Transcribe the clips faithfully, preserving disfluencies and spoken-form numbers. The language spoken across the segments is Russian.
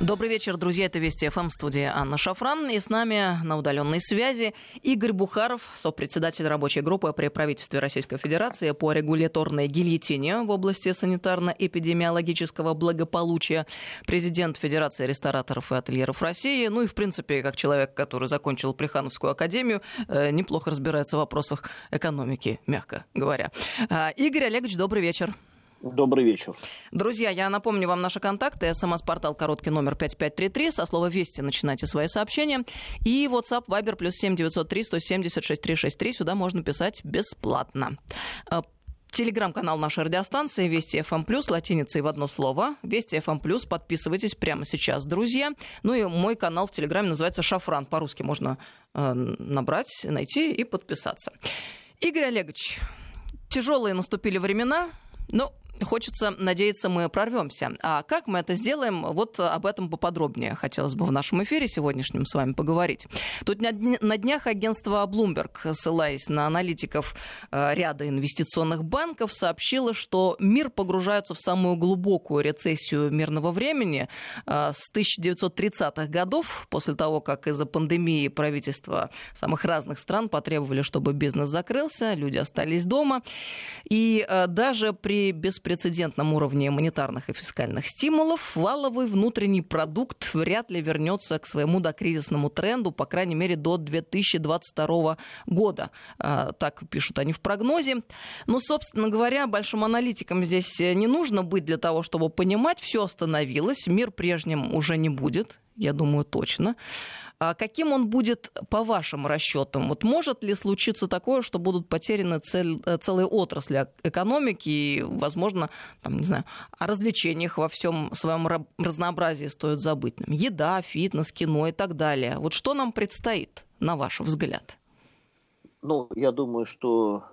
Добрый вечер, друзья. Это Вести ФМ, студия Анна Шафран. И с нами на удаленной связи Игорь Бухаров, сопредседатель рабочей группы при правительстве Российской Федерации по регуляторной гильотине в области санитарно-эпидемиологического благополучия, президент Федерации рестораторов и ательеров России. Ну и, в принципе, как человек, который закончил Плехановскую академию, неплохо разбирается в вопросах экономики, мягко говоря. Игорь Олегович, добрый вечер. Добрый вечер. Друзья, я напомню вам наши контакты. СМС-портал короткий номер пять пять три три. Со слова «Вести» начинайте свои сообщения. И WhatsApp, Viber, плюс семь девятьсот три сто семьдесят шесть триста шестьдесят три. Сюда можно писать бесплатно. Телеграм-канал нашей радиостанции «Вести эф эм Plus», латиницей в одно слово. «Вести эф эм Plus». Подписывайтесь прямо сейчас, друзья. Ну и мой канал в Телеграме называется «Шафран». По-русски можно э, набрать, найти и подписаться. Игорь Олегович, тяжелые наступили времена, но... Хочется надеяться, мы прорвемся. А как мы это сделаем, вот об этом поподробнее хотелось бы в нашем эфире сегодняшнем с вами поговорить. Тут на днях агентство Bloomberg, ссылаясь на аналитиков ряда инвестиционных банков, сообщило, что мир погружается в самую глубокую рецессию мирного времени с тысяча девятьсот тридцатых годов, после того, как из-за пандемии правительства самых разных стран потребовали, чтобы бизнес закрылся, люди остались дома. И даже при беспокойстве прецедентном уровне монетарных и фискальных стимулов, валовый внутренний продукт вряд ли вернется к своему докризисному тренду, по крайней мере, до две тысячи двадцать второго года. Так пишут они в прогнозе. Но, собственно говоря, большим аналитикам здесь не нужно быть для того, чтобы понимать, все остановилось, мир прежним уже не будет, я думаю, точно. А каким он будет по вашим расчетам? Вот может ли случиться такое, что будут потеряны цель, целые отрасли экономики и, возможно, там, не знаю, о развлечениях во всем своем разнообразии стоит забыть? Еда, фитнес, кино и так далее. Вот что нам предстоит, на ваш взгляд? Ну, я думаю, что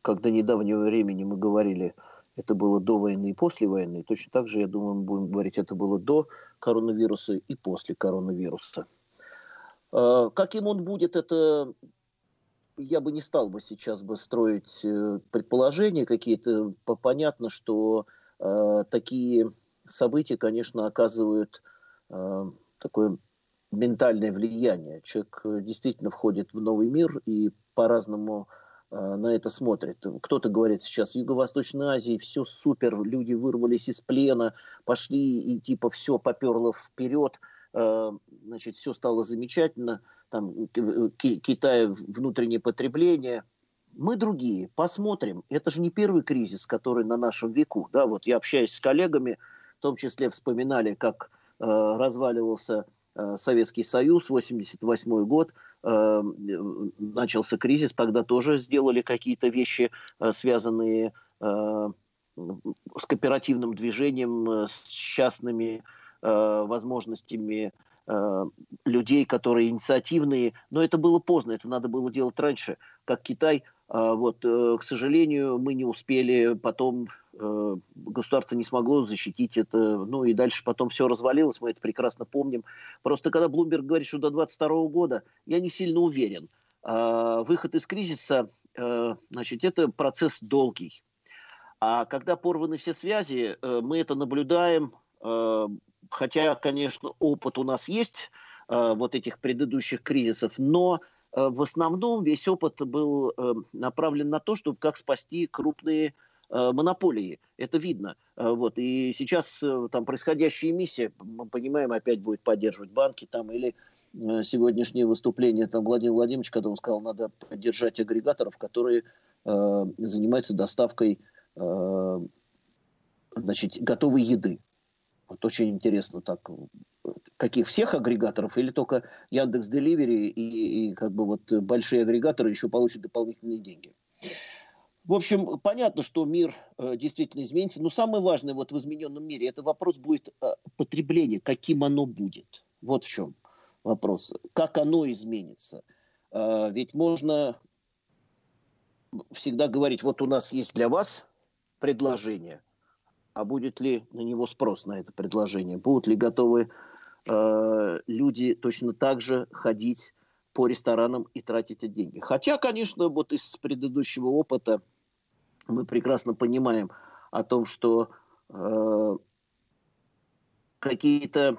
как до недавнего времени мы говорили, это было до войны и после войны, точно так же, я думаю, мы будем говорить, это было до коронавируса и после коронавируса. Каким он будет, это я бы не стал бы сейчас бы строить предположения какие-то. Понятно, что такие события, конечно, оказывают такое ментальное влияние. Человек действительно входит в новый мир и по-разному на это смотрит. Кто-то говорит сейчас, в Юго-Восточной Азии все супер, люди вырвались из плена, пошли и типа все поперло вперед, значит, все стало замечательно, там Китай внутреннее потребление. Мы другие, посмотрим. Это же не первый кризис, который на нашем веку. Да, вот я общаюсь с коллегами, в том числе вспоминали, как э, разваливался Советский Союз, восемьдесят восьмой год, э, начался кризис, тогда тоже сделали какие-то вещи, связанные э, с кооперативным движением, с частными э, возможностями э, людей, которые инициативные. Но это было поздно, это надо было делать раньше, как Китай. Э, вот, э, к сожалению, мы не успели, потом э, государство не смогло защитить это, ну и дальше потом все развалилось, мы это прекрасно помним. Просто когда Bloomberg говорит, что до двадцать второго года, я не сильно уверен. Э, выход из кризиса, э, значит, это процесс долгий. А когда порваны все связи, э, мы это наблюдаем, э, хотя, конечно, опыт у нас есть, э, вот этих предыдущих кризисов, но... В основном весь опыт был направлен на то, чтобы как спасти крупные монополии. Это видно. Вот. И сейчас там происходящая миссия, мы понимаем, опять будет поддерживать банки там, или сегодняшнее выступление там, Владимира Владимировича, когда он сказал, надо поддержать агрегаторов, которые э, занимаются доставкой э, значит, готовой еды. Вот очень интересно, так, каких всех агрегаторов, или только Яндекс.Деливери и, и как бы вот большие агрегаторы еще получат дополнительные деньги. В общем, понятно, что мир э, действительно изменится, но самое важное вот в измененном мире, это вопрос будет э, потребления, каким оно будет. Вот в чем вопрос. Как оно изменится? Э, ведь можно всегда говорить, вот у нас есть для вас предложение, а будет ли на него спрос, на это предложение? Будут ли готовы э, люди точно так же ходить по ресторанам и тратить эти деньги? Хотя, конечно, вот из предыдущего опыта мы прекрасно понимаем о том, что э, какие-то...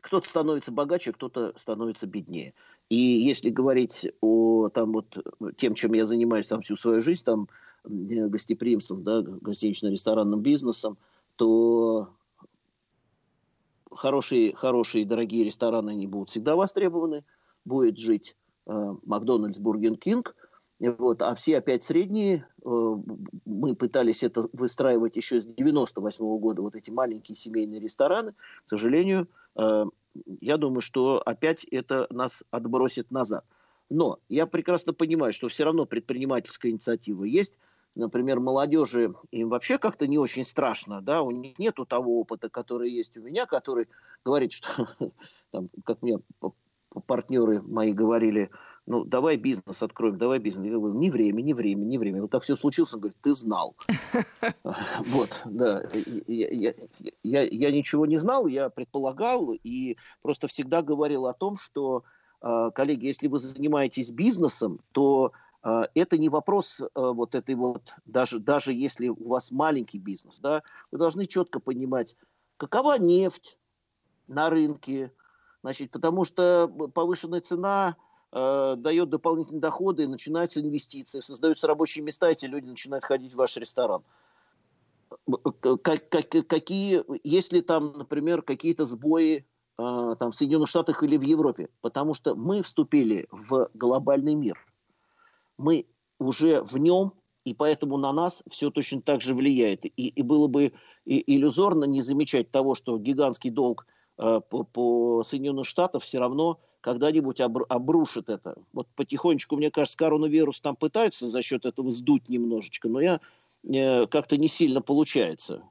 Кто-то становится богаче, кто-то становится беднее. И если говорить о там, вот, тем, чем я занимаюсь там, всю свою жизнь, там, гостеприимством, да, гостинично-ресторанным бизнесом, то хорошие, хорошие, дорогие рестораны, они будут всегда востребованы. Будет жить э, Макдональдс, Бургер Кинг. Вот, а все опять средние, э, мы пытались это выстраивать еще с девяносто восьмого года, вот эти маленькие семейные рестораны, к сожалению, э, я думаю, что опять это нас отбросит назад. Но я прекрасно понимаю, что все равно предпринимательская инициатива есть. Например, молодежи, им вообще как-то не очень страшно, да, у них нету того опыта, который есть у меня, который говорит, что, там, как мне партнеры мои говорили, ну, давай бизнес откроем, давай бизнес. Я говорю, не время, не время, не время. Вот так все случилось, он говорит, ты знал. Вот, да. Я ничего не знал, я предполагал и просто всегда говорил о том, что, коллеги, если вы занимаетесь бизнесом, то это не вопрос вот этой вот, даже, даже если у вас маленький бизнес, да, вы должны четко понимать, какова нефть на рынке, значит, потому что повышенная цена э, дает дополнительные доходы, и начинаются инвестиции, создаются рабочие места, эти люди начинают ходить в ваш ресторан. Как, как, какие, если там, например, какие-то сбои э, там, в Соединенных Штатах или в Европе, потому что мы вступили в глобальный мир, мы уже в нем, и поэтому на нас все точно так же влияет. И, и было бы и, иллюзорно не замечать того, что гигантский долг э, по, по Соединенным Штатам все равно когда-нибудь обру, обрушит это. Вот потихонечку, мне кажется, коронавирус там пытаются за счет этого сдуть немножечко, но я э, как-то не сильно получается.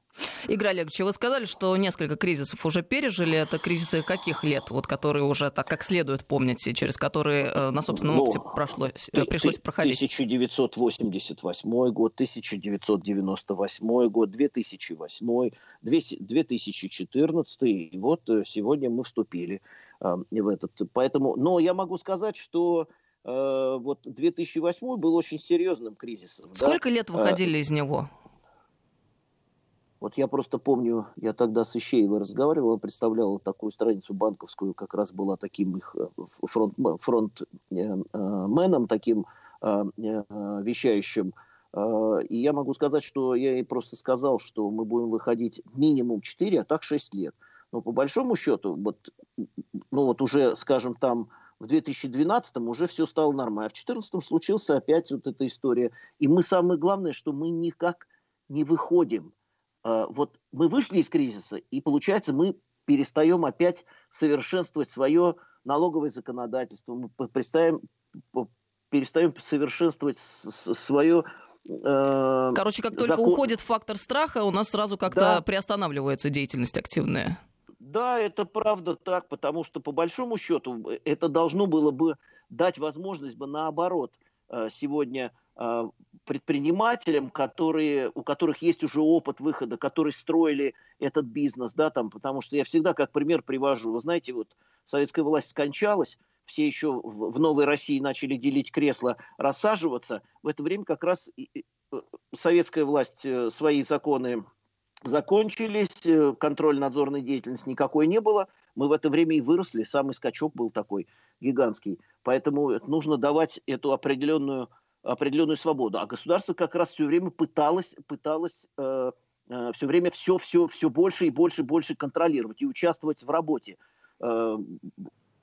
Игорь Олегович, вы сказали, что несколько кризисов уже пережили. Это кризисы каких лет, вот, которые уже так как следует помните, через которые э, на собственном опыте прошлось, ты, пришлось ты, проходить? тысяча девятьсот восемьдесят восьмой год, тысяча девятьсот девяносто восьмой год, две тысячи восьмой, две тысячи четырнадцатый. И вот сегодня мы вступили э, в этот. Поэтому, но я могу сказать, что э, вот две тысячи восьмой был очень серьезным кризисом. Сколько да? лет выходили а, из него? Вот я просто помню, я тогда с Ищеевой разговаривал, он представлял такую страницу банковскую, как раз была таким их фронтменом, фронт, э, таким э, вещающим. Э, и я могу сказать, что я ей просто сказал, что мы будем выходить минимум четыре, а так шесть лет. Но по большому счету, вот, ну вот уже, скажем, там в две тысячи двенадцатом уже все стало нормально. А в две тысячи четырнадцатом случился опять вот эта история. И мы самое главное, что мы никак не выходим. Вот мы вышли из кризиса, и получается, мы перестаем опять совершенствовать свое налоговое законодательство, мы перестаем, перестаем совершенствовать свое... Э, Короче, как только закон... уходит фактор страха, у нас сразу как-то да. приостанавливается деятельность активная. Да, это правда так, потому что, по большому счету, это должно было бы дать возможность бы наоборот сегодня... предпринимателям, которые, у которых есть уже опыт выхода, которые строили этот бизнес, да, там, потому что я всегда как пример привожу, вы знаете, вот советская власть скончалась, все еще в, в Новой России начали делить кресла, рассаживаться, в это время как раз советская власть свои законы закончились, контрольно-надзорной деятельности никакой не было, мы в это время и выросли, самый скачок был такой гигантский, поэтому нужно давать эту определенную определенную свободу. А государство как раз все время пыталось, пыталось э, э, все время все, все, все больше и больше и больше контролировать и участвовать в работе. Э,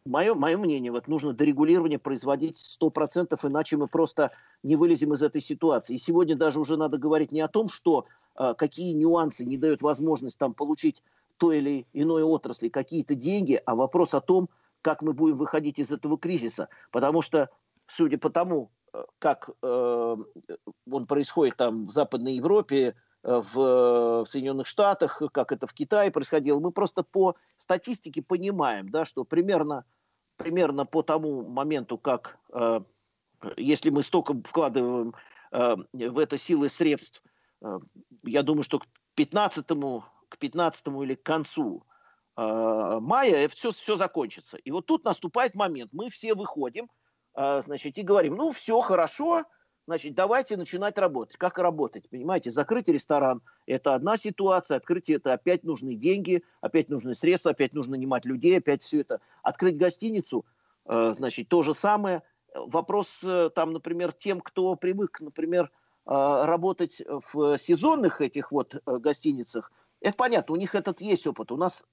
мое, мое мнение, вот нужно дорегулирование производить сто процентов, иначе мы просто не вылезем из этой ситуации. И сегодня даже уже надо говорить не о том, что э, какие нюансы не дают возможность там, получить той или иной отрасли какие-то деньги, а вопрос о том, как мы будем выходить из этого кризиса. Потому что, судя по тому, как э, он происходит там в Западной Европе, в, в Соединенных Штатах, как это в Китае происходило. Мы просто по статистике понимаем, да, что примерно, примерно по тому моменту, как э, если мы столько вкладываем э, в это силы средств, э, я думаю, что к пятнадцатому, к пятнадцатому или к концу э, мая все, все закончится. И вот тут наступает момент, мы все выходим, значит, и говорим, ну, все хорошо, Значит, давайте начинать работать. Как работать? Понимаете, закрыть ресторан – это одна ситуация, открытие – это опять нужны деньги, опять нужны средства, опять нужно нанимать людей, опять все это. Открыть гостиницу – значит, то же самое. Вопрос, там, например, тем, кто привык, например, работать в сезонных этих вот гостиницах, это понятно, у них этот есть опыт. У нас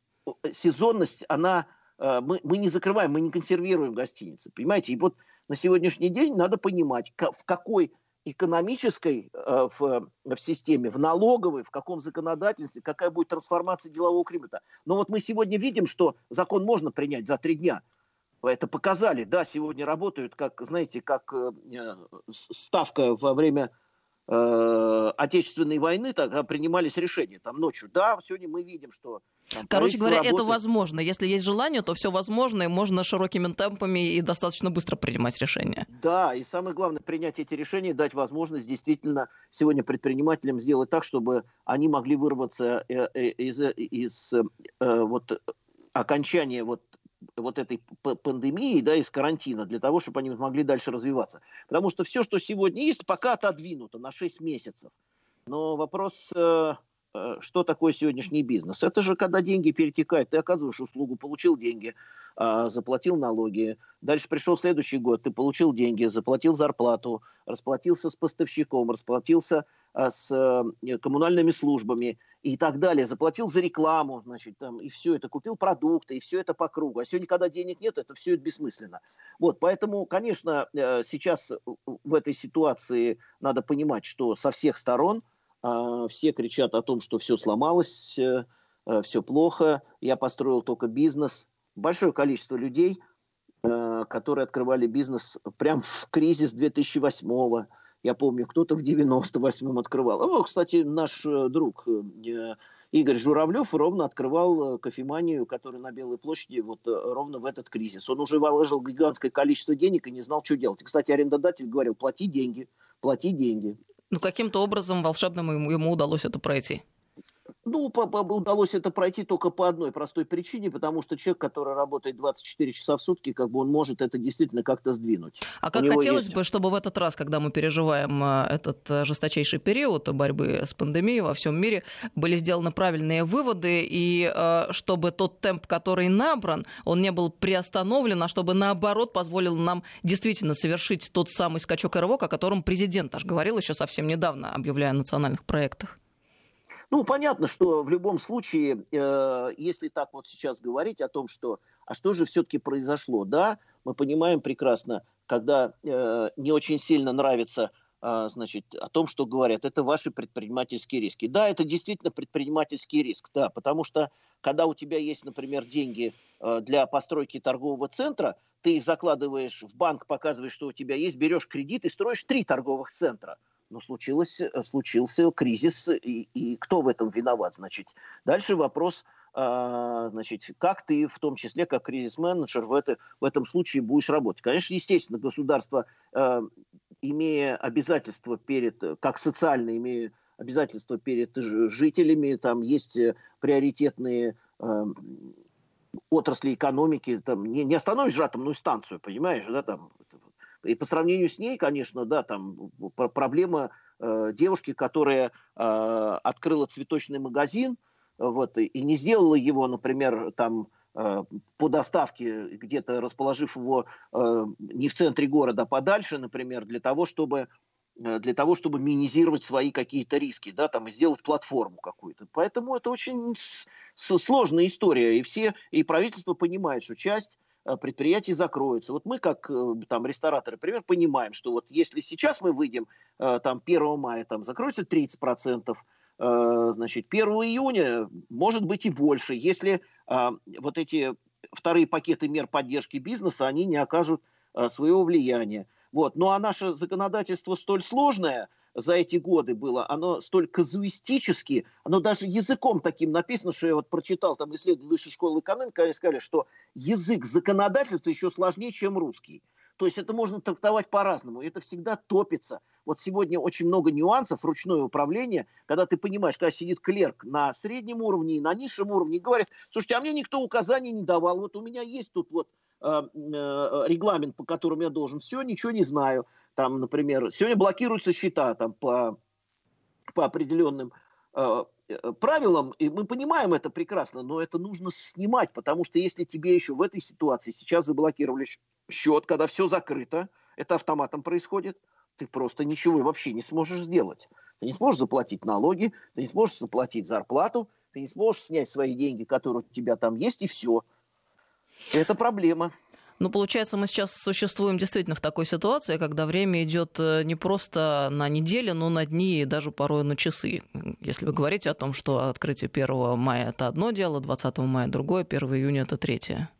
сезонность, она, мы, мы не закрываем, мы не консервируем гостиницы, понимаете? И вот на сегодняшний день надо понимать, в какой экономической в, в системе, в налоговой, в каком законодательстве, какая будет трансформация делового климата. Но вот мы сегодня видим, что закон можно принять за три дня. Это показали. Да, сегодня работают, как, знаете, как ставка во время э, Отечественной войны, тогда принимались решения там ночью. Да, сегодня мы видим, что... Там, короче говоря, работает. Это возможно. Если есть желание, то все возможно, и можно широкими темпами и достаточно быстро принимать решения. Да, и самое главное, принять эти решения, дать возможность действительно сегодня предпринимателям сделать так, чтобы они могли вырваться из, из, из вот, окончания... Вот, вот этой пандемии, да, из карантина, для того, чтобы они могли дальше развиваться. Потому что все, что сегодня есть, пока отодвинуто на шесть месяцев. Но вопрос, э, э, что такое сегодняшний бизнес? Это же когда деньги перетекают, ты оказываешь услугу, получил деньги, э, заплатил налоги. Дальше пришел следующий год, ты получил деньги, заплатил зарплату, расплатился с поставщиком, расплатился э, с э, коммунальными службами и так далее. Заплатил за рекламу, значит, там, и все это, купил продукты, и все это по кругу. А сегодня, когда денег нет, это все это бессмысленно. Вот, поэтому, конечно, э, сейчас в этой ситуации надо понимать, что со всех сторон э, все кричат о том, что все сломалось, э, э, все плохо, я построил только бизнес. Большое количество людей, которые открывали бизнес прямо в кризис две тысячи восьмого. Я помню, кто-то в девяносто восьмом открывал. О, кстати, наш друг Игорь Журавлев ровно открывал кофеманию, которая на Белой площади, вот ровно в этот кризис. Он уже вложил гигантское количество денег и не знал, что делать. И, кстати, арендодатель говорил, плати деньги, плати деньги. Ну, каким-то образом волшебным ему, ему удалось это пройти. Ну, по, по, удалось это пройти только по одной простой причине, потому что человек, который работает двадцать четыре часа в сутки, как бы он может это действительно как-то сдвинуть. А как хотелось есть... бы, чтобы в этот раз, когда мы переживаем этот жесточайший период борьбы с пандемией во всем мире, были сделаны правильные выводы, и чтобы тот темп, который набран, он не был приостановлен, а чтобы, наоборот, позволил нам действительно совершить тот самый скачок и рывок, о котором президент аж говорил еще совсем недавно, объявляя о национальных проектах. Ну, понятно, что в любом случае, э, если так вот сейчас говорить о том, что, а что же все-таки произошло, да, мы понимаем прекрасно, когда э, не очень сильно нравится, э, значит, о том, что говорят, это ваши предпринимательские риски. Да, это действительно предпринимательский риск, да, потому что, когда у тебя есть, например, деньги э, для постройки торгового центра, ты их закладываешь в банк, показываешь, что у тебя есть, берешь кредит и строишь три торговых центра. Но случилось, случился кризис, и, и кто в этом виноват, значит. Дальше вопрос, э, значит, как ты, в том числе, как кризис-менеджер, в, это, в этом случае будешь работать. Конечно, естественно, государство, э, имея обязательства перед, как социально имея обязательства перед жителями, там есть приоритетные... Э, отрасли экономики, там, не, не остановишь же атомную станцию, понимаешь, да, там, и по сравнению с ней, конечно, да, там, проблема э, девушки, которая э, открыла цветочный магазин, вот, и, и не сделала его, например, там, э, по доставке, где-то расположив его э, не в центре города, а подальше, например, для того, чтобы... для того, чтобы минимизировать свои какие-то риски, да, там, и сделать платформу какую-то. Поэтому это очень с- сложная история, и все, и правительство понимает, что часть предприятий закроется. Вот мы, как там рестораторы, например, понимаем, что вот если сейчас мы выйдем, там, первого мая, там, закроется тридцать процентов, значит, первого июня, может быть, и больше, если вот эти вторые пакеты мер поддержки бизнеса, они не окажут своего влияния. Вот. Ну а наше законодательство столь сложное за эти годы было, оно столь казуистически, оно даже языком таким написано, что я вот прочитал там исследования Высшей школы экономики, они сказали, что язык законодательства еще сложнее, чем русский. То есть это можно трактовать по-разному, это всегда топится. Вот сегодня очень много нюансов, ручное управление, когда ты понимаешь, когда сидит клерк на среднем уровне и на низшем уровне и говорит, слушайте, а мне никто указаний не давал, вот у меня есть тут вот регламент, по которому я должен, все, ничего не знаю. Там, например, сегодня блокируются счета там, по, по определенным э, правилам, и мы понимаем это прекрасно, но это нужно снимать, потому что если тебе еще в этой ситуации сейчас заблокировали счет, когда все закрыто, это автоматом происходит, ты просто ничего вообще не сможешь сделать. Ты не сможешь заплатить налоги, ты не сможешь заплатить зарплату, ты не сможешь снять свои деньги, которые у тебя там есть, и все. Это проблема. Ну, получается, мы сейчас существуем действительно в такой ситуации, когда время идет не просто на неделю, но на дни и даже порой на часы. Если вы говорите о том, что открытие первого мая – это одно дело, двадцатого мая – другое, первого июня – это третье.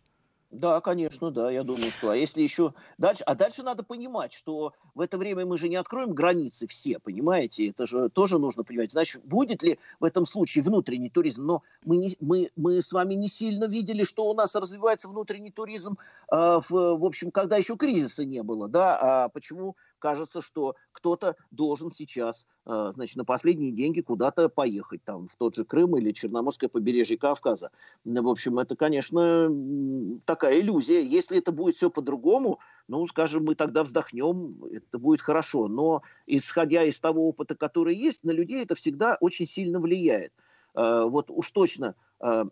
Да, конечно, да, я думаю, что. А если еще дальше, а дальше надо понимать, что в это время мы же не откроем границы все, понимаете? Это же тоже нужно понимать. Значит, будет ли в этом случае внутренний туризм? Но мы, не, мы, мы с вами не сильно видели, что у нас развивается внутренний туризм, э, в, в общем, когда еще кризиса не было, да? А почему кажется, что кто-то должен сейчас, э, значит, на последние деньги куда-то поехать, там, в тот же Крым или Черноморское побережье Кавказа? В общем, это, конечно, такая иллюзия. Если это будет все по-другому, ну, скажем, мы тогда вздохнем, это будет хорошо. Но, исходя из того опыта, который есть, на людей это всегда очень сильно влияет. Э, вот уж точно, э,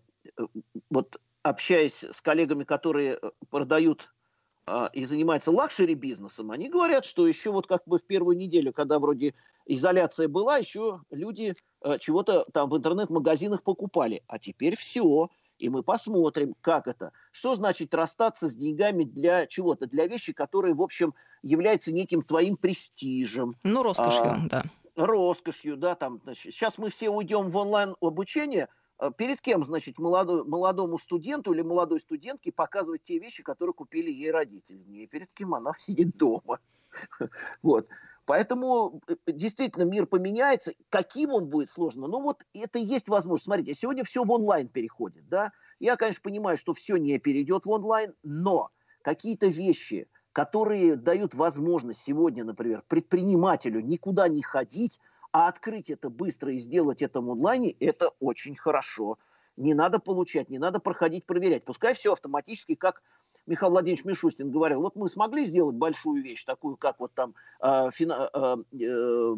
вот общаясь с коллегами, которые продают и занимаются лакшери-бизнесом, они говорят, что еще вот как бы в первую неделю, когда вроде изоляция была, еще люди чего-то там в интернет-магазинах покупали. А теперь все, и мы посмотрим, как это. Что значит расстаться с деньгами для чего-то, для вещи, которые, в общем, являются неким твоим престижем. Ну, роскошью, а, да. Роскошью, да. Там, значит, сейчас мы все уйдем в онлайн-обучение. Перед кем, значит, молодой, молодому студенту или молодой студентке показывать те вещи, которые купили ей родители? Не перед кем, она сидит дома. Вот. Поэтому действительно мир поменяется. Каким он будет, сложно. Но вот это и есть возможность. Смотрите, сегодня все в онлайн переходит, да? Я, конечно, понимаю, что все не перейдет в онлайн, но какие-то вещи, которые дают возможность сегодня, например, предпринимателю никуда не ходить, а открыть это быстро и сделать это в онлайне – это очень хорошо. Не надо получать, не надо проходить, проверять. Пускай все автоматически, как Михаил Владимирович Мишустин говорил, вот мы смогли сделать большую вещь, такую, как вот там э, фина, э, э,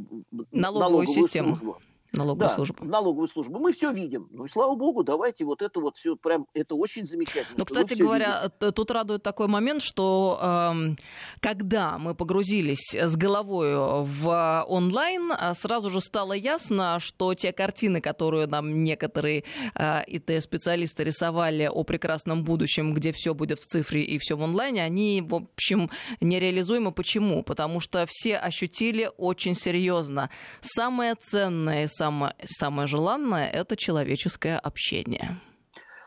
налоговую, налоговую систему. Службу. Налоговую, да, службу. налоговую службу. Мы все видим. Ну и слава богу, давайте вот это вот все прям, это очень замечательно. Ну, кстати говоря, видите. Тут радует такой момент, что э, когда мы погрузились с головой в онлайн, сразу же стало ясно, что те картины, которые нам некоторые э, ИТ-специалисты рисовали о прекрасном будущем, где все будет в цифре и все в онлайне, они, в общем, нереализуемы. Почему? Потому что все ощутили очень серьезно. Самое ценное, Самое, самое желанное – это человеческое общение.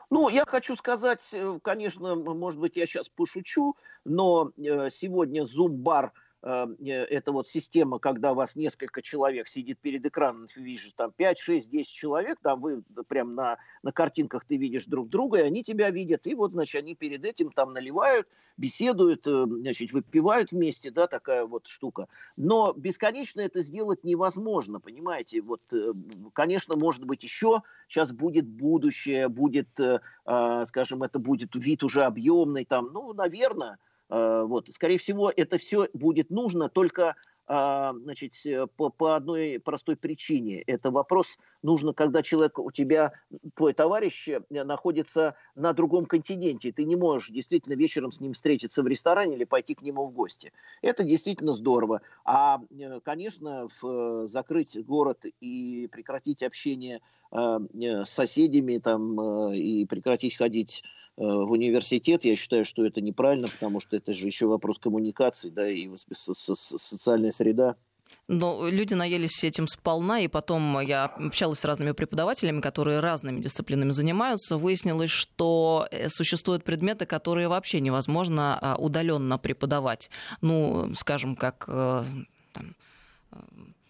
Ну, я хочу сказать, конечно, может быть, я сейчас пошучу, но сегодня Zoom-бар – это вот система, когда у вас несколько человек сидит перед экраном, ты видишь там пять, шесть, десять человек, там вы прям на, на картинках ты видишь друг друга, и они тебя видят, и вот, значит, они перед этим там наливают, беседуют, значит, выпивают вместе, да, такая вот штука. Но бесконечно это сделать невозможно, понимаете? Вот, конечно, может быть, еще сейчас будет будущее, будет, скажем, это будет вид уже объемный, там, ну, наверное, вот, скорее всего, это все будет нужно только, значит, по, по одной простой причине. Это вопрос нужно, когда человек у тебя, твой товарищ находится на другом континенте, ты не можешь действительно вечером с ним встретиться в ресторане или пойти к нему в гости. Это действительно здорово. А, конечно, в, закрыть город и прекратить общение э, с соседями там, э, и прекратить ходить в университет, я считаю, что это неправильно, потому что это же еще вопрос коммуникаций, да, и социальная среда. Но люди наелись этим сполна, и потом я общалась с разными преподавателями, которые разными дисциплинами занимаются. Выяснилось, что существуют предметы, которые вообще невозможно удаленно преподавать. Ну, скажем, как там,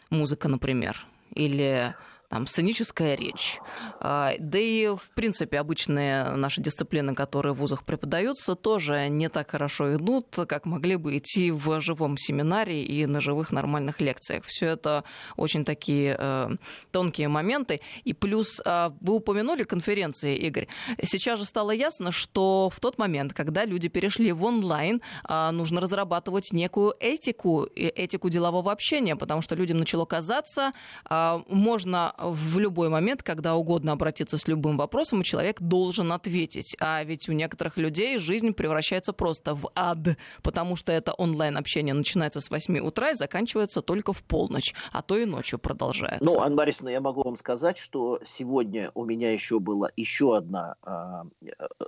музыка, например, или... там, сценическая речь. Да и, в принципе, обычные наши дисциплины, которые в вузах преподаются, тоже не так хорошо идут, как могли бы идти в живом семинаре и на живых нормальных лекциях. Все это очень такие тонкие моменты. И плюс вы упомянули конференции, Игорь. Сейчас же стало ясно, что в тот момент, когда люди перешли в онлайн, нужно разрабатывать некую этику, этику делового общения, потому что людям начало казаться, можно в любой момент, когда угодно обратиться с любым вопросом, и человек должен ответить. А ведь у некоторых людей жизнь превращается просто в ад, потому что это онлайн-общение начинается с восьми утра и заканчивается только в полночь, а то и ночью продолжается. Ну, Анна Борисовна, я могу вам сказать, что сегодня у меня еще была еще одна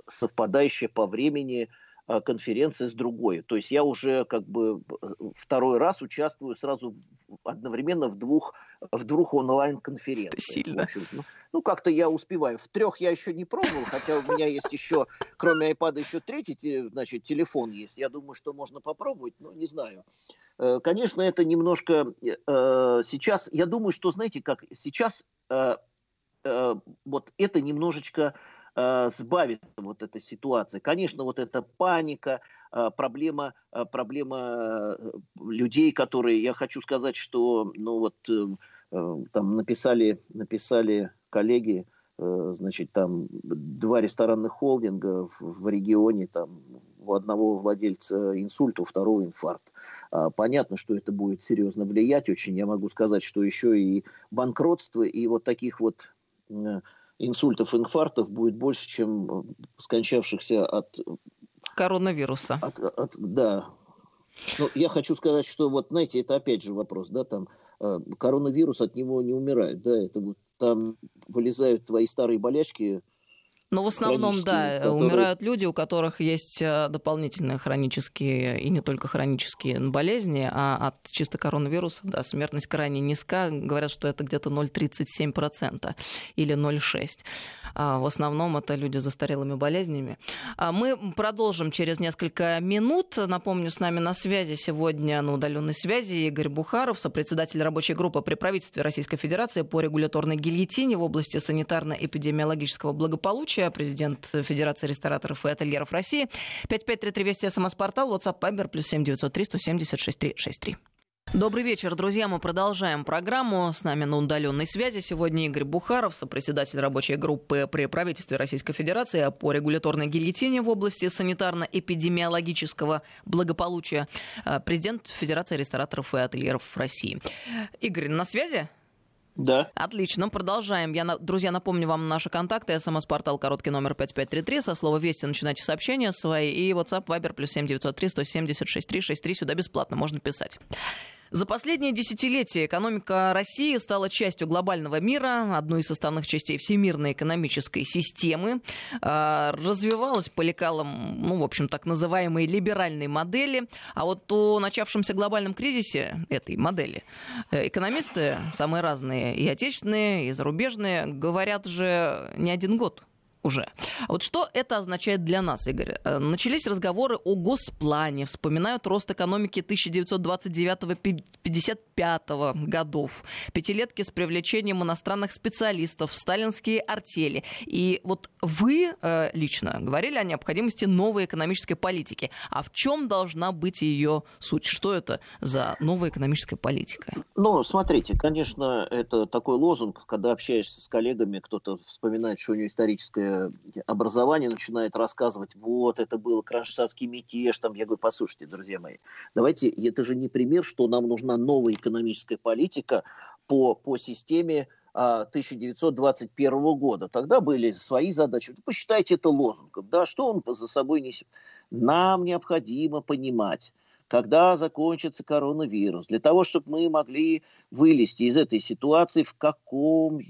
совпадающая по времени конференция с другой. То есть я уже как бы второй раз участвую сразу одновременно в двух, в двух онлайн-конференциях. Сильно. Ну, ну, как-то я успеваю. В трех я еще не пробовал, хотя у меня есть еще, кроме iPad, еще третий, значит, телефон есть. Я думаю, что можно попробовать, но не знаю. Конечно, это немножко сейчас... Я думаю, что, знаете, как сейчас вот это немножечко... сбавится вот эта ситуация. Конечно, вот эта паника, проблема, проблема людей, которые, я хочу сказать, что, ну вот, там написали, написали коллеги, значит, там два ресторанных холдинга в, в регионе, там у одного владельца инсульт, у второго инфаркт. Понятно, что это будет серьезно влиять очень. Я могу сказать, что еще и банкротство, и вот таких вот... инсультов, инфарктов будет больше, чем скончавшихся от... коронавируса. От, от, да. Но я хочу сказать, что вот, знаете, это опять же вопрос, да, там э, коронавирус, от него не умирает, да, это вот там вылезают твои старые болячки. Но в основном, да, которые... умирают люди, у которых есть дополнительные хронические и не только хронические болезни, а от чисто коронавируса, да, смертность крайне низка. Говорят, что это где-то ноль целых тридцать семь сотых процента или ноль целых шесть сотых процента. В основном это люди с застарелыми болезнями. Мы продолжим через несколько минут. Напомню, с нами на связи сегодня, на удаленной связи, Игорь Бухаров, сопредседатель рабочей группы при правительстве Российской Федерации по регуляторной гильотине в области санитарно-эпидемиологического благополучия, президент Федерации рестораторов и ательеров России. пять пять три три Вести СМС-портал, WhatsApp, Viber, плюс семь девятьсот три сто семьдесят шесть триста шестьдесят три. Добрый вечер, друзья. Мы продолжаем программу. С нами на удаленной связи сегодня Игорь Бухаров, сопредседатель рабочей группы при правительстве Российской Федерации по регуляторной гильотине в области санитарно-эпидемиологического благополучия, президент Федерации рестораторов и ательеров России. Игорь, на связи? Да. Отлично, продолжаем. Я, друзья, напомню вам наши контакты. СМС-портал, короткий номер пять пять три три. Со слова «Вести» начинайте сообщения свои. И WhatsApp, Viber, плюс семь девятьсот три сто семьдесят шесть триста шестьдесят три. Сюда бесплатно можно писать. За последние десятилетия экономика России стала частью глобального мира, одной из составных частей всемирной экономической системы. Развивалась по лекалам, ну, в общем, так называемой либеральной модели. А вот о начавшемся глобальном кризисе этой модели экономисты, самые разные, и отечественные, и зарубежные, говорят же не один год уже. Вот что это означает для нас, Игорь? Начались разговоры о госплане, вспоминают рост экономики тысяча девятьсот двадцать девятого — пятьдесят пятого годов, пятилетки с привлечением иностранных специалистов, сталинские артели. И вот вы лично говорили о необходимости новой экономической политики. А в чем должна быть ее суть? Что это за новая экономическая политика? Ну, смотрите, конечно, это такой лозунг, когда общаешься с коллегами, кто-то вспоминает, что у него историческая образование, начинает рассказывать, вот, это был кронштадтский мятеж, там, я говорю, послушайте, друзья мои, давайте, это же не пример, что нам нужна новая экономическая политика по, по системе а, тысяча девятьсот двадцать первого года. Тогда были свои задачи. Посчитайте это лозунгом, да, что он за собой несет. Нам необходимо понимать, когда закончится коронавирус, для того, чтобы мы могли вылезти из этой ситуации, в каком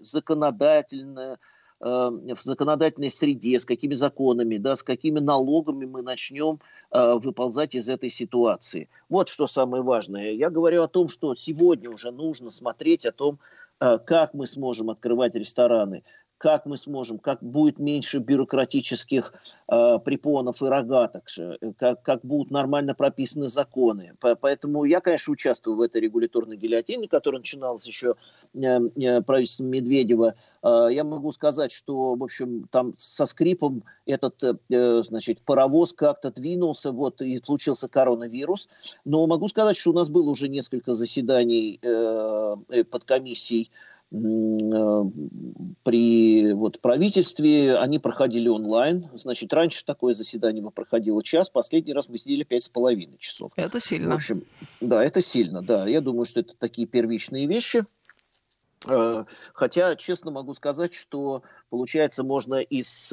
законодательно в законодательной среде, с какими законами, да, с какими налогами мы начнем э, выползать из этой ситуации. Вот что самое важное. Я говорю о том, что сегодня уже нужно смотреть о том, э, как мы сможем открывать рестораны, как мы сможем, как будет меньше бюрократических э, препонов и рогаток, как, как будут нормально прописаны законы. Поэтому я, конечно, участвую в этой регуляторной гильотине, которая начиналась еще э, правительством Медведева. Э, я могу сказать, что, в общем, там со скрипом этот э, значит, паровоз как-то двинулся, вот, и случился коронавирус. Но могу сказать, что у нас было уже несколько заседаний э, подкомиссий при вот, правительстве, они проходили онлайн. Значит, раньше такое заседание проходило час, последний раз мы сидели пять с половиной часов. Это сильно. В общем, да, это сильно, да. Я думаю, что это такие первичные вещи. Хотя, честно могу сказать, что, получается, можно из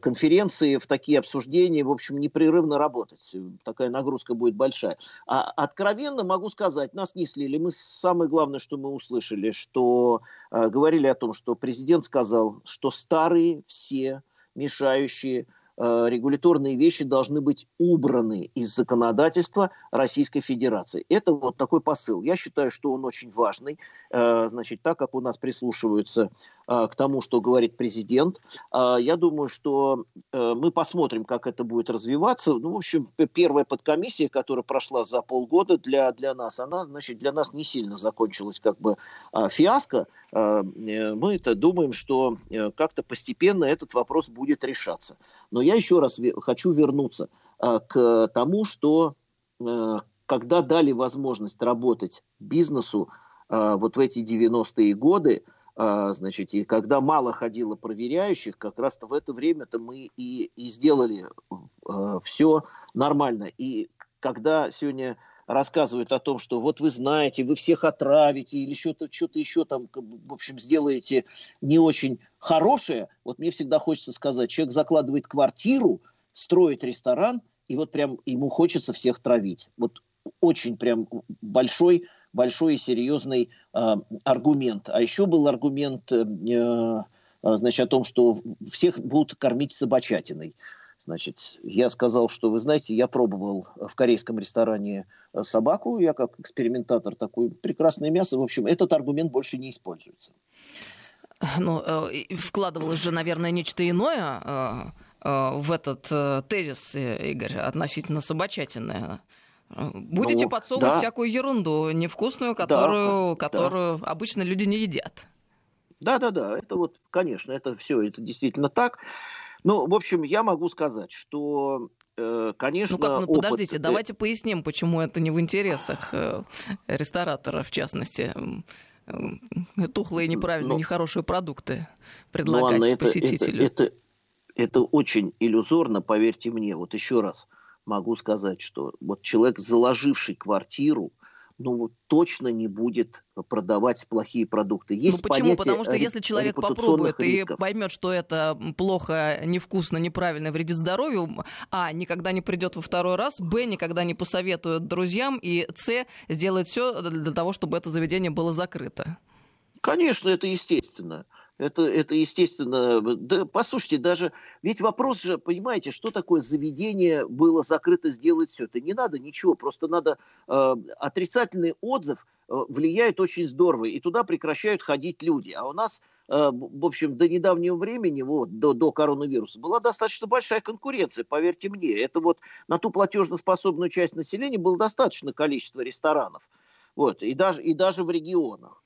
конференции в такие обсуждения, в общем, непрерывно работать. Такая нагрузка будет большая. А откровенно могу сказать, нас не слили. Мы, самое главное, что мы услышали, что э, говорили о том, что президент сказал, что старые все мешающие э, регуляторные вещи должны быть убраны из законодательства Российской Федерации. Это вот такой посыл. Я считаю, что он очень важный. Э, значит, так как у нас прислушиваются к тому, что говорит президент. Я думаю, что мы посмотрим, как это будет развиваться. Ну, в общем, первая подкомиссия, которая прошла за полгода для, для нас, она, значит, для нас не сильно закончилась как бы фиаско. Мы-то думаем, что как-то постепенно этот вопрос будет решаться. Но я еще раз хочу вернуться к тому, что когда дали возможность работать бизнесу вот в эти девяностые годы, значит, и когда мало ходило проверяющих, как раз-то в это время-то мы и, и сделали э, все нормально. И когда сегодня рассказывают о том, что вот вы знаете, вы всех отравите или что-то, что-то еще там, в общем, сделаете не очень хорошее, вот мне всегда хочется сказать, человек закладывает квартиру, строит ресторан, и вот прям ему хочется всех травить. Вот очень прям большой... большой и серьезный э, аргумент. А еще был аргумент э, значит, о том, что всех будут кормить собачатиной. Значит, я сказал, что, вы знаете, я пробовал в корейском ресторане собаку, я как экспериментатор такое прекрасное мясо. В общем, этот аргумент больше не используется. Ну, э, вкладывалось же, наверное, нечто иное э, э, в этот э, тезис, Игорь, относительно собачатины. Будете ну, подсовывать да. всякую ерунду невкусную, которую, да, которую да. обычно люди не едят. Да-да-да, это вот, конечно, это все, это действительно так. Ну, в общем, я могу сказать, что, э, конечно... Ну, как, ну, подождите, опыт... давайте поясним, почему это не в интересах э, ресторатора, в частности, э, тухлые, неправильные, ну, нехорошие продукты предлагать ну, Анна, посетителю. Это, это, это, это очень иллюзорно, поверьте мне, вот еще раз. Могу сказать, что вот человек, заложивший квартиру, ну вот точно не будет продавать плохие продукты. Есть ну почему? Потому что если человек попробует и рисков. Поймет, что это плохо, невкусно, неправильно, вредит здоровью, а, никогда не придет во второй раз, б, никогда не посоветует друзьям, и с, сделает все для того, чтобы это заведение было закрыто. Конечно, это естественно. Это, это естественно, да, послушайте, даже, ведь вопрос же, понимаете, что такое заведение было закрыто, сделать все, это не надо ничего, просто надо, э, отрицательный отзыв э, влияет очень здорово, и туда прекращают ходить люди, а у нас, э, в общем, до недавнего времени, вот, до, до коронавируса, была достаточно большая конкуренция, поверьте мне, это вот на ту платежноспособную часть населения было достаточно количество ресторанов, вот, и даже, и даже в регионах.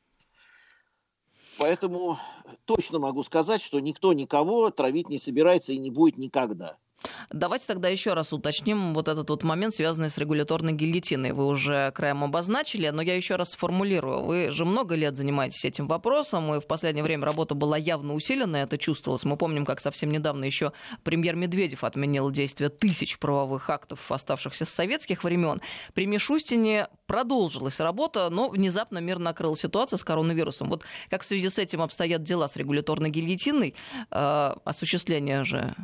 Поэтому точно могу сказать, что никто никого травить не собирается и не будет никогда. Давайте тогда еще раз уточним вот этот вот момент, связанный с регуляторной гильотиной. Вы уже краем обозначили, но я еще раз сформулирую. Вы же много лет занимаетесь этим вопросом, и в последнее время работа была явно усилена, это чувствовалось. Мы помним, как совсем недавно еще премьер Медведев отменил действие тысяч правовых актов, оставшихся с советских времен. При Мишустине продолжилась работа, но внезапно мир накрыл ситуацию с коронавирусом. Вот как в связи с этим обстоят дела с регуляторной гильотиной, э, осуществление же...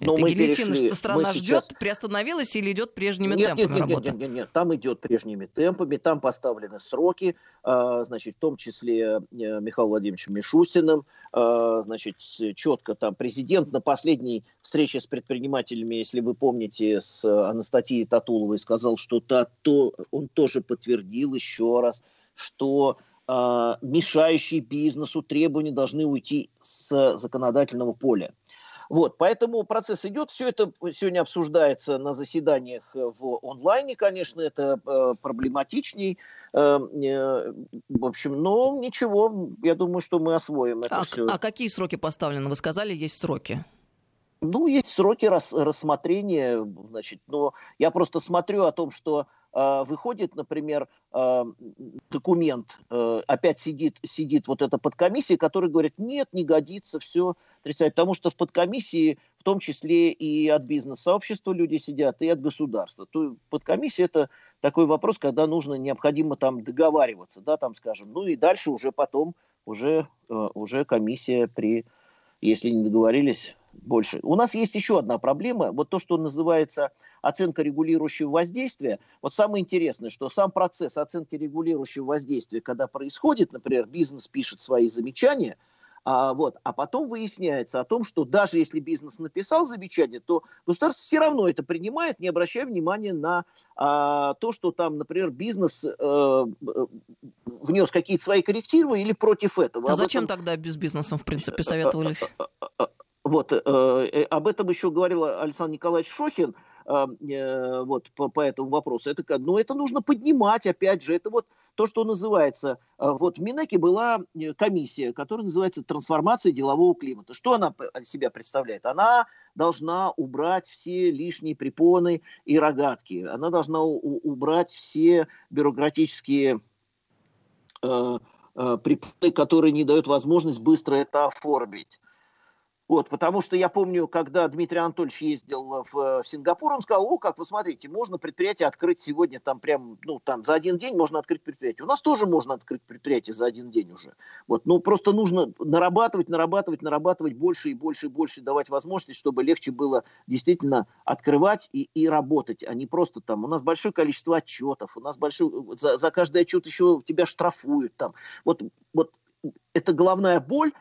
Но мы перешли, что страна мы сейчас... ждет, приостановилась или идет прежними нет, темпами нет, нет, работа? Нет, нет, нет, там идет прежними темпами, там поставлены сроки, значит, в том числе Михаилом Владимировичем Мишустиным, значит, четко там президент на последней встрече с предпринимателями, если вы помните, с Анастасией Татуловой сказал, что то, он тоже подтвердил еще раз, что мешающие бизнесу требования должны уйти с законодательного поля. Вот, поэтому процесс идет, все это сегодня обсуждается на заседаниях в онлайне, конечно, это э, проблематичней, э, э, в общем, но ничего, я думаю, что мы освоим это а, все. А какие сроки поставлены? Вы сказали, есть сроки. Ну, есть сроки рас, рассмотрения, значит, но я просто смотрю о том, что э, выходит, например, э, документ, э, опять сидит, сидит вот эта подкомиссия, которая говорит, нет, не годится, все отрицать, потому что в подкомиссии в том числе и от бизнес-сообщества люди сидят, и от государства. То подкомиссия – это такой вопрос, когда нужно, необходимо там договариваться, да, там, скажем, ну и дальше уже потом, уже, э, уже комиссия при, если не договорились... Больше. У нас есть еще одна проблема, вот то, что называется оценка регулирующего воздействия. Вот самое интересное, что сам процесс оценки регулирующего воздействия, когда происходит, например, бизнес пишет свои замечания, а, вот, а потом выясняется о том, что даже если бизнес написал замечание, то государство все равно это принимает, не обращая внимания на а, то, что там, например, бизнес э, внес какие-то свои коррективы или против этого. А Об зачем этом... тогда без бизнеса, в принципе, советовались? Вот, э, об этом еще говорил Александр Николаевич Шохин э, вот, по, по этому вопросу. Это, но это нужно поднимать, опять же, это вот то, что называется. Вот в Минэке была комиссия, которая называется «Трансформация делового климата». Что она от себя представляет? Она должна убрать все лишние препоны и рогатки. Она должна у- убрать все бюрократические... Э, э, препоны, которые не дают возможность быстро это оформить. Вот, потому что я помню, когда Дмитрий Анатольевич ездил в, в Сингапур, он сказал, о, как вы смотрите, можно предприятие открыть сегодня, там прям, ну, там за один день можно открыть предприятие. У нас тоже можно открыть предприятие за один день уже. Вот, ну, просто нужно нарабатывать, нарабатывать, нарабатывать больше и больше и больше, давать возможности, чтобы легче было действительно открывать и, и работать, а не просто там. У нас большое количество отчетов, у нас большое, за, за каждый отчет еще тебя штрафуют там. Вот, вот это головная боль,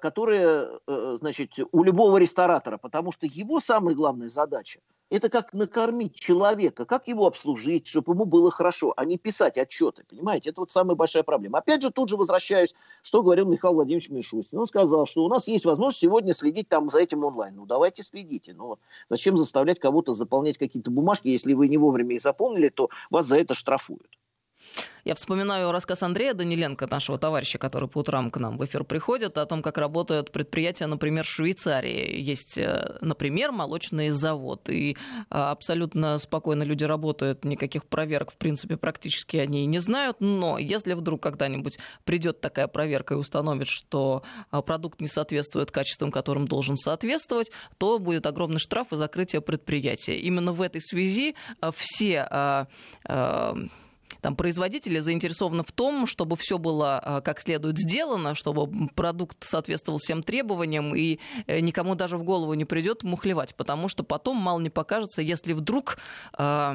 которые, значит, у любого ресторатора, потому что его самая главная задача – это как накормить человека, как его обслужить, чтобы ему было хорошо, а не писать отчеты, понимаете? Это вот самая большая проблема. Опять же, тут же возвращаюсь, что говорил Михаил Владимирович Мишустин. Он сказал, что у нас есть возможность сегодня следить там за этим онлайн. Ну, давайте следите. Но зачем заставлять кого-то заполнять какие-то бумажки, если вы не вовремя их заполнили, то вас за это штрафуют. Я вспоминаю рассказ Андрея Даниленко, нашего товарища, который по утрам к нам в эфир приходит, о том, как работают предприятия, например, в Швейцарии. Есть, например, молочный завод. И абсолютно спокойно люди работают, никаких проверок, в принципе, практически они и не знают. Но если вдруг когда-нибудь придет такая проверка и установит, что продукт не соответствует качествам, которым должен соответствовать, то будет огромный штраф и закрытие предприятия. Именно в этой связи все... Там производители заинтересованы в том, чтобы все было как следует сделано, чтобы продукт соответствовал всем требованиям, и никому даже в голову не придет мухлевать, потому что потом мало не покажется, если вдруг э,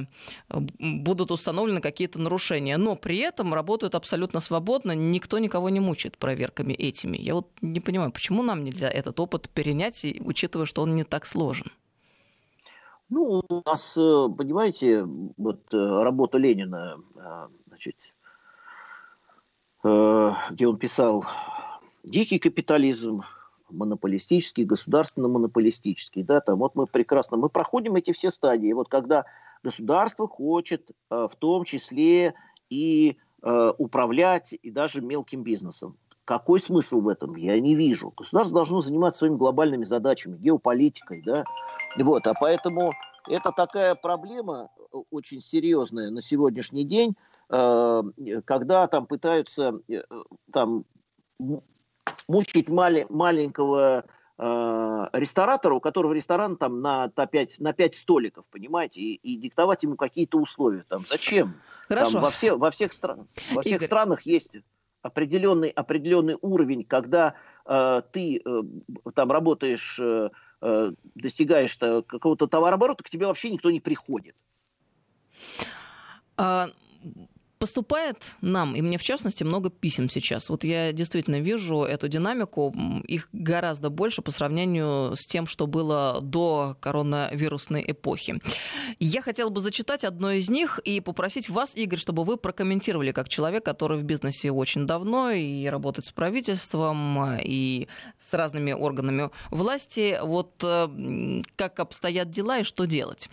будут установлены какие-то нарушения. Но при этом работают абсолютно свободно, никто никого не мучает проверками этими. Я вот не понимаю, почему нам нельзя этот опыт перенять, учитывая, что он не так сложен. Ну, у нас, понимаете, вот работа Ленина, значит, где он писал «Дикий капитализм», «Монополистический», «Государственно-монополистический». Да, там вот мы прекрасно, мы проходим эти все стадии. Вот когда государство хочет в том числе и управлять и даже мелким бизнесом. Какой смысл в этом? Я не вижу. Государство должно заниматься своими глобальными задачами, геополитикой, да. Вот, а поэтому это такая проблема очень серьезная на сегодняшний день, когда там пытаются там, мучить мали- маленького ресторатора, у которого ресторан там на, на, пять, на пять столиков, понимаете, и, и диктовать ему какие-то условия. Там, зачем? Хорошо. Там, во, все, во всех, стран, во всех странах есть... Определенный, определенный уровень, когда э, ты э, там работаешь, э, э, достигаешь какого-то товарооборота, к тебе вообще никто не приходит. А... поступает нам, и мне в частности, много писем сейчас. Вот я действительно вижу эту динамику. Их гораздо больше по сравнению с тем, что было до коронавирусной эпохи. Я хотела бы зачитать одно из них и попросить вас, Игорь, чтобы вы прокомментировали, как человек, который в бизнесе очень давно и работает с правительством, и с разными органами власти, вот как обстоят дела и что делать.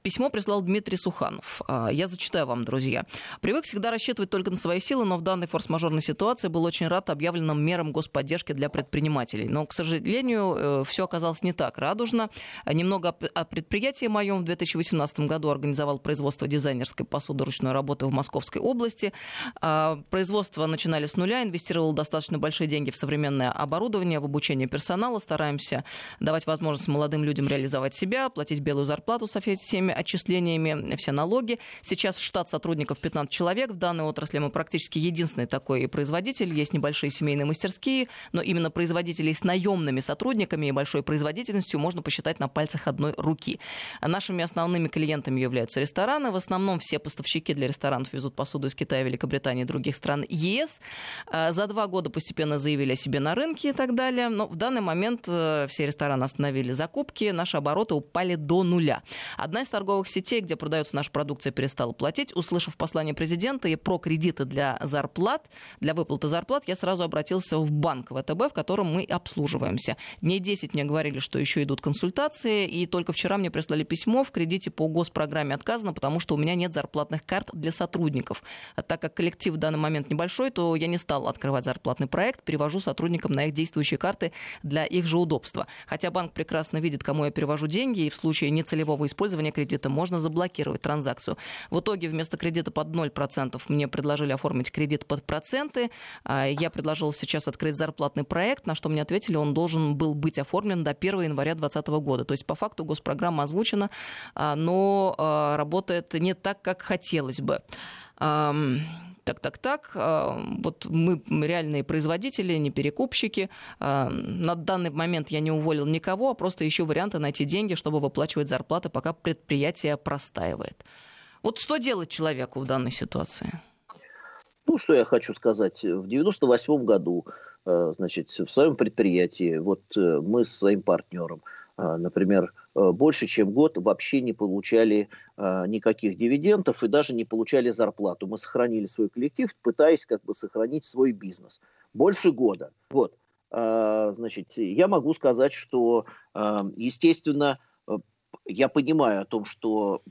Письмо прислал Дмитрий Суханов. Я зачитаю вам, друзья. Привык всегда рассчитывать только на свои силы, но в данной форс-мажорной ситуации был очень рад объявленным мерам господдержки для предпринимателей. Но, к сожалению, все оказалось не так радужно. Немного о предприятии моем. В две тысячи восемнадцатом году организовал производство дизайнерской посуды ручной работы в Московской области. Производство начинали с нуля, инвестировал достаточно большие деньги в современное оборудование, в обучение персонала. Стараемся давать возможность молодым людям реализовать себя, платить белую зарплату со всеми отчислениями, все налоги. Сейчас штат сотрудников пятнадцать человек. В данной отрасли мы практически единственный такой производитель. Есть небольшие семейные мастерские, но именно производителей с наемными сотрудниками и большой производительностью можно посчитать на пальцах одной руки. Нашими основными клиентами являются рестораны. В основном все поставщики для ресторанов везут посуду из Китая, Великобритании и других стран ЕС. За два года постепенно заявили о себе на рынке и так далее. Но в данный момент все рестораны остановили закупки, наши обороты упали до нуля. Одна из торговых сетей, где продается наша продукция, перестала платить. Услышав послание президента и про кредиты для зарплат, для выплаты зарплат, я сразу обратился в банк вэ тэ бэ, в котором мы обслуживаемся. Дней десять мне говорили, что еще идут консультации, и только вчера мне прислали письмо: в кредите по госпрограмме отказано, потому что у меня нет зарплатных карт для сотрудников. А так как коллектив в данный момент небольшой, то я не стал открывать зарплатный проект, перевожу сотрудникам на их действующие карты для их же удобства. Хотя банк прекрасно видит, кому я перевожу деньги, и в случае нецелевого использования кредита можно заблокировать транзакцию. В итоге вместо кредита под ноль процентов мне предложили оформить кредит под проценты. Я предложила сейчас открыть зарплатный проект, на что мне ответили, он должен был быть оформлен до первого января две тысячи двадцатого года. То есть по факту госпрограмма озвучена, но работает не так, как хотелось бы. Так-так-так, вот мы реальные производители, не перекупщики. На данный момент я не уволил никого, а просто ищу варианты найти деньги, чтобы выплачивать зарплаты, пока предприятие простаивает. Вот что делать человеку в данной ситуации? Ну, что я хочу сказать. В девяносто восьмом году, значит, в своем предприятии, вот мы с своим партнером, например, больше чем год вообще не получали а, никаких дивидендов и даже не получали зарплату. Мы сохранили свой коллектив, пытаясь как бы сохранить свой бизнес. Больше года. Вот. А, значит, я могу сказать, что, а, естественно, я понимаю о том, что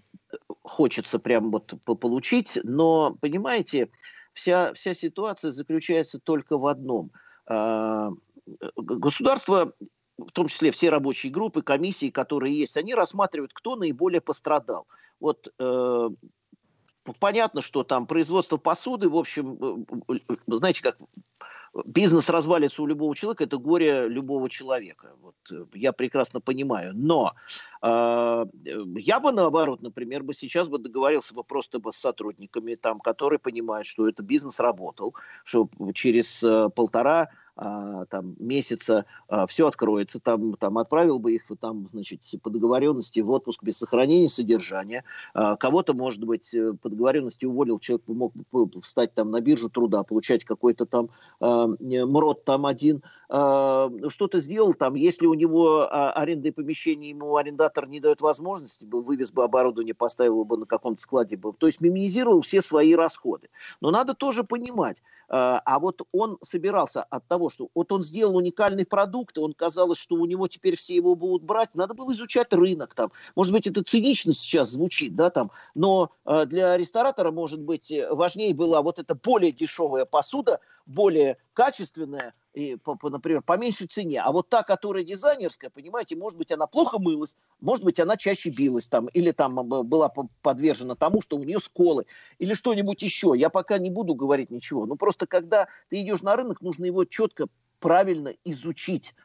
хочется прям вот получить, но, понимаете, вся, вся ситуация заключается только в одном. А, государство... в том числе все рабочие группы, комиссии, которые есть, они рассматривают, кто наиболее пострадал. Вот э, понятно, что там производство посуды, в общем, э, знаете, как бизнес развалится у любого человека, это горе любого человека. Вот, э, я прекрасно понимаю. Но э, я бы, наоборот, например, бы сейчас бы договорился бы просто бы с сотрудниками, там, которые понимают, что этот бизнес работал, что через э, полтора А, там, месяца а, все откроется, там, там, отправил бы их там, значит, по договоренности в отпуск без сохранения содержания, а, кого-то, может быть, по договоренности уволил, человек мог бы встать там, на биржу труда, получать какой-то там а, мрот там, один, а, что-то сделал, там, если у него а, аренда и помещение, ему арендатор не дает возможности, вывез бы оборудование, поставил бы на каком-то складе, бы, то есть минимизировал все свои расходы. Но надо тоже понимать, а, а вот он собирался от того, что вот он сделал уникальный продукт, и он казалось, что у него теперь все его будут брать, надо было изучать рынок там. Может быть, это цинично сейчас звучит, да, там, но э, для ресторатора, может быть, важнее была вот эта более дешевая посуда, более качественная, и, по, по, например, по меньшей цене. А вот та, которая дизайнерская, понимаете, может быть, она плохо мылась, может быть, она чаще билась там, или там была подвержена тому, что у нее сколы, или что-нибудь еще. Я пока не буду говорить ничего. Но просто когда ты идешь на рынок, нужно его четко, правильно изучить.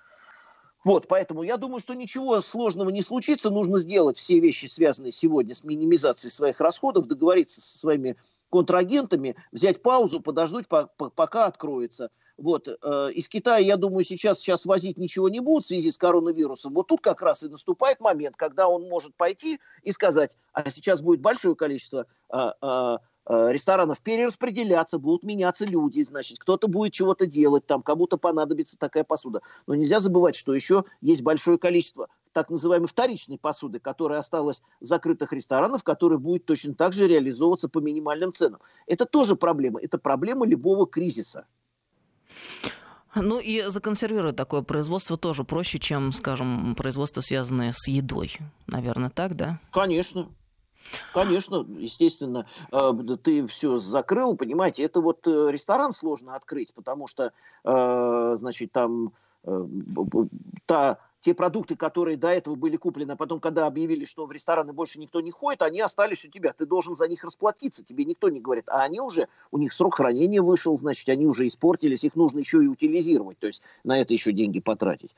Вот, поэтому я думаю, что ничего сложного не случится. Нужно сделать все вещи, связанные сегодня с минимизацией своих расходов, договориться со своими контрагентами, взять паузу, подождать, пока откроется. Вот. Из Китая, я думаю, сейчас, сейчас возить ничего не будут в связи с коронавирусом. Вот тут как раз и наступает момент, когда он может пойти и сказать, а сейчас будет большое количество а, а, ресторанов перераспределяться, будут меняться люди, значит, кто-то будет чего-то делать, там, кому-то понадобится такая посуда. Но нельзя забывать, что еще есть большое количество так называемой вторичной посуды, которая осталась в закрытых ресторанах, которая будет точно так же реализовываться по минимальным ценам. Это тоже проблема. Это проблема любого кризиса. Ну и законсервировать такое производство тоже проще, чем, скажем, производство, связанное с едой. Наверное, так, да? Конечно. Конечно, естественно, ты все закрыл, понимаете, это вот ресторан сложно открыть, потому что, значит, там та, те продукты, которые до этого были куплены, а потом, когда объявили, что в рестораны больше никто не ходит, они остались у тебя, ты должен за них расплатиться, тебе никто не говорит, а они уже, у них срок хранения вышел, значит, они уже испортились, их нужно еще и утилизировать, то есть на это еще деньги потратить.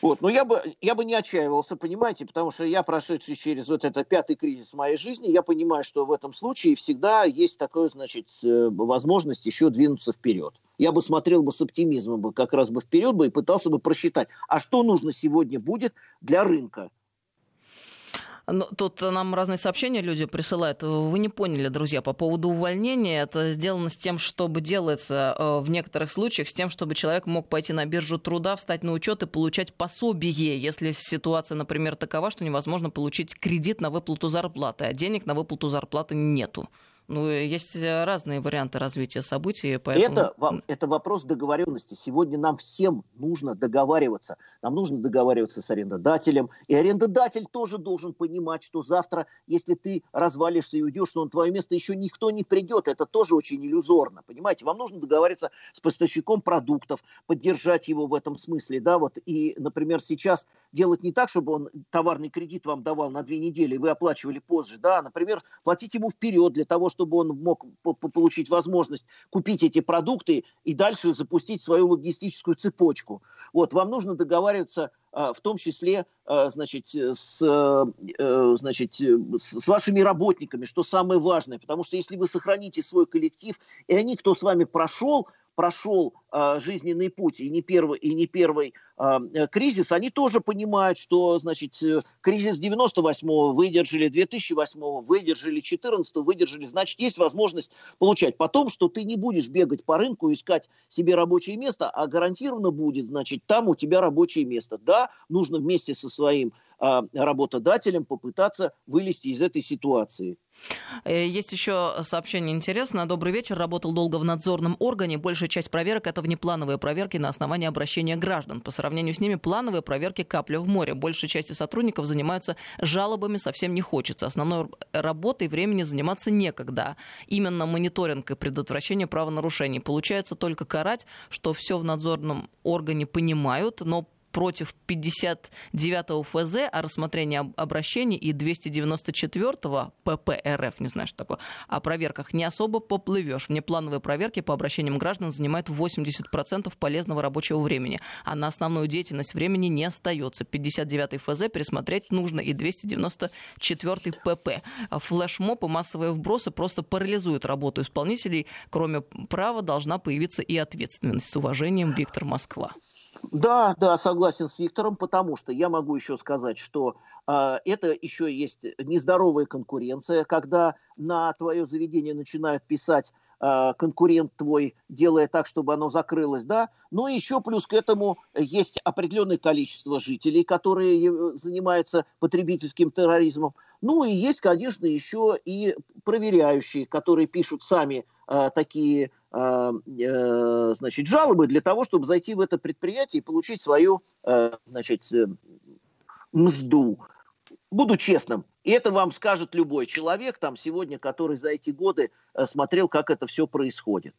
Вот, но я бы, я бы не отчаивался, понимаете, потому что я, прошедший через вот этот пятый кризис в моей жизни, я понимаю, что в этом случае всегда есть такая, значит, возможность еще двинуться вперед. Я бы смотрел бы с оптимизмом, бы как раз бы вперед бы и пытался бы просчитать, а что нужно сегодня будет для рынка. Но тут нам разные сообщения люди присылают. Вы не поняли, друзья, по поводу увольнения. Это сделано с тем, чтобы делается в некоторых случаях, с тем, чтобы человек мог пойти на биржу труда, встать на учет и получать пособие, если ситуация, например, такова, что невозможно получить кредит на выплату зарплаты, а денег на выплату зарплаты нету. Ну, есть разные варианты развития событий. Поэтому... Это, это вопрос договоренности. Сегодня нам всем нужно договариваться. Нам нужно договариваться с арендодателем. И арендодатель тоже должен понимать, что завтра, если ты развалишься и уйдешь, то на твое место еще никто не придет. Это тоже очень иллюзорно. Понимаете, вам нужно договариваться с поставщиком продуктов, поддержать его в этом смысле. Да? Вот. И, например, сейчас делать не так, чтобы он товарный кредит вам давал на две недели, и вы оплачивали позже. Да? Например, платить ему вперед для того, чтобы он мог получить возможность купить эти продукты и дальше запустить свою логистическую цепочку. Вот, вам нужно договариваться, в том числе, значит, с, значит, с вашими работниками, что самое важное. Потому что если вы сохраните свой коллектив, и они, кто с вами прошел, прошел э, жизненный путь и не первый, и не первый э, кризис, они тоже понимают, что, значит, кризис девяносто восьмого выдержали, две тысячи восьмого выдержали, четырнадцатого выдержали, значит, есть возможность получать. Потом, что ты не будешь бегать по рынку, искать себе рабочее место, а гарантированно будет, значит, там у тебя рабочее место. Да, нужно вместе со своим работодателям попытаться вылезти из этой ситуации. Есть еще сообщение интересное. Добрый вечер. Работал долго в надзорном органе. Большая часть проверок — это внеплановые проверки на основании обращения граждан. По сравнению с ними плановые проверки — капля в море. Большей части сотрудников занимаются жалобами совсем не хочется. Основной работой времени заниматься некогда. Именно мониторинг и предотвращение правонарушений. Получается только карать, что все в надзорном органе понимают, но против пятьдесят девятого ФЗ о рассмотрении обращений и двести девяносто четвёртого ПП РФ, не знаю, что такое, о проверках не особо поплывешь. Внеплановые проверки по обращениям граждан занимают восемьдесят процентов полезного рабочего времени, а на основную деятельность времени не остается. пятьдесят девятый ФЗ пересмотреть нужно и двести девяносто четвёртый ПП. Флешмоб и массовые вбросы просто парализуют работу исполнителей. Кроме права должна появиться и ответственность. С уважением, Виктор, Москва. Да, да, согласен с Виктором, потому что я могу еще сказать, что э, это еще есть нездоровая конкуренция, когда на твое заведение начинают писать э, конкурент твой, делая так, чтобы оно закрылось, да, но еще плюс к этому есть определенное количество жителей, которые занимаются потребительским терроризмом, ну и есть, конечно, еще и проверяющие, которые пишут сами э, такие значит, жалобы для того, чтобы зайти в это предприятие и получить свою, значит, мзду. Буду честным. И это вам скажет любой человек, там, сегодня, который за эти годы смотрел, как это все происходит.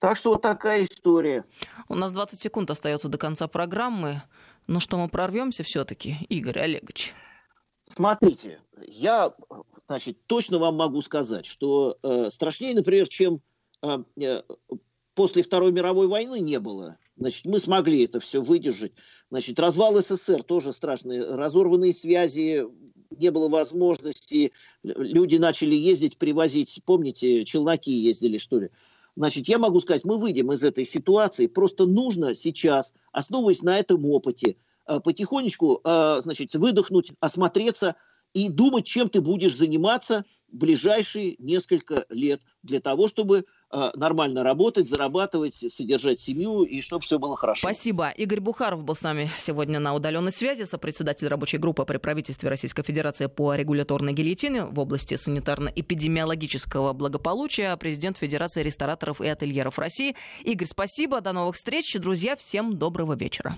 Так что вот такая история. У нас двадцать секунд остается до конца программы. Ну что, мы прорвемся все-таки, Игорь Олегович? Смотрите, я, значит, точно вам могу сказать, что э, страшнее, например, чем после Второй мировой войны не было. Значит, мы смогли это все выдержать. Значит, развал СССР тоже страшный. Разорванные связи, не было возможности. Люди начали ездить, привозить. Помните, челноки ездили, что ли? Значит, я могу сказать, мы выйдем из этой ситуации. Просто нужно сейчас, основываясь на этом опыте, потихонечку, значит, выдохнуть, осмотреться и думать, чем ты будешь заниматься ближайшие несколько лет для того, чтобы нормально работать, зарабатывать, содержать семью и чтобы все было хорошо. Спасибо. Игорь Бухаров был с нами сегодня на удаленной связи, сопредседатель рабочей группы при правительстве Российской Федерации по регуляторной гильотине в области санитарно-эпидемиологического благополучия, президент Федерации рестораторов и ательеров России. Игорь, спасибо. До новых встреч. Друзья, всем доброго вечера.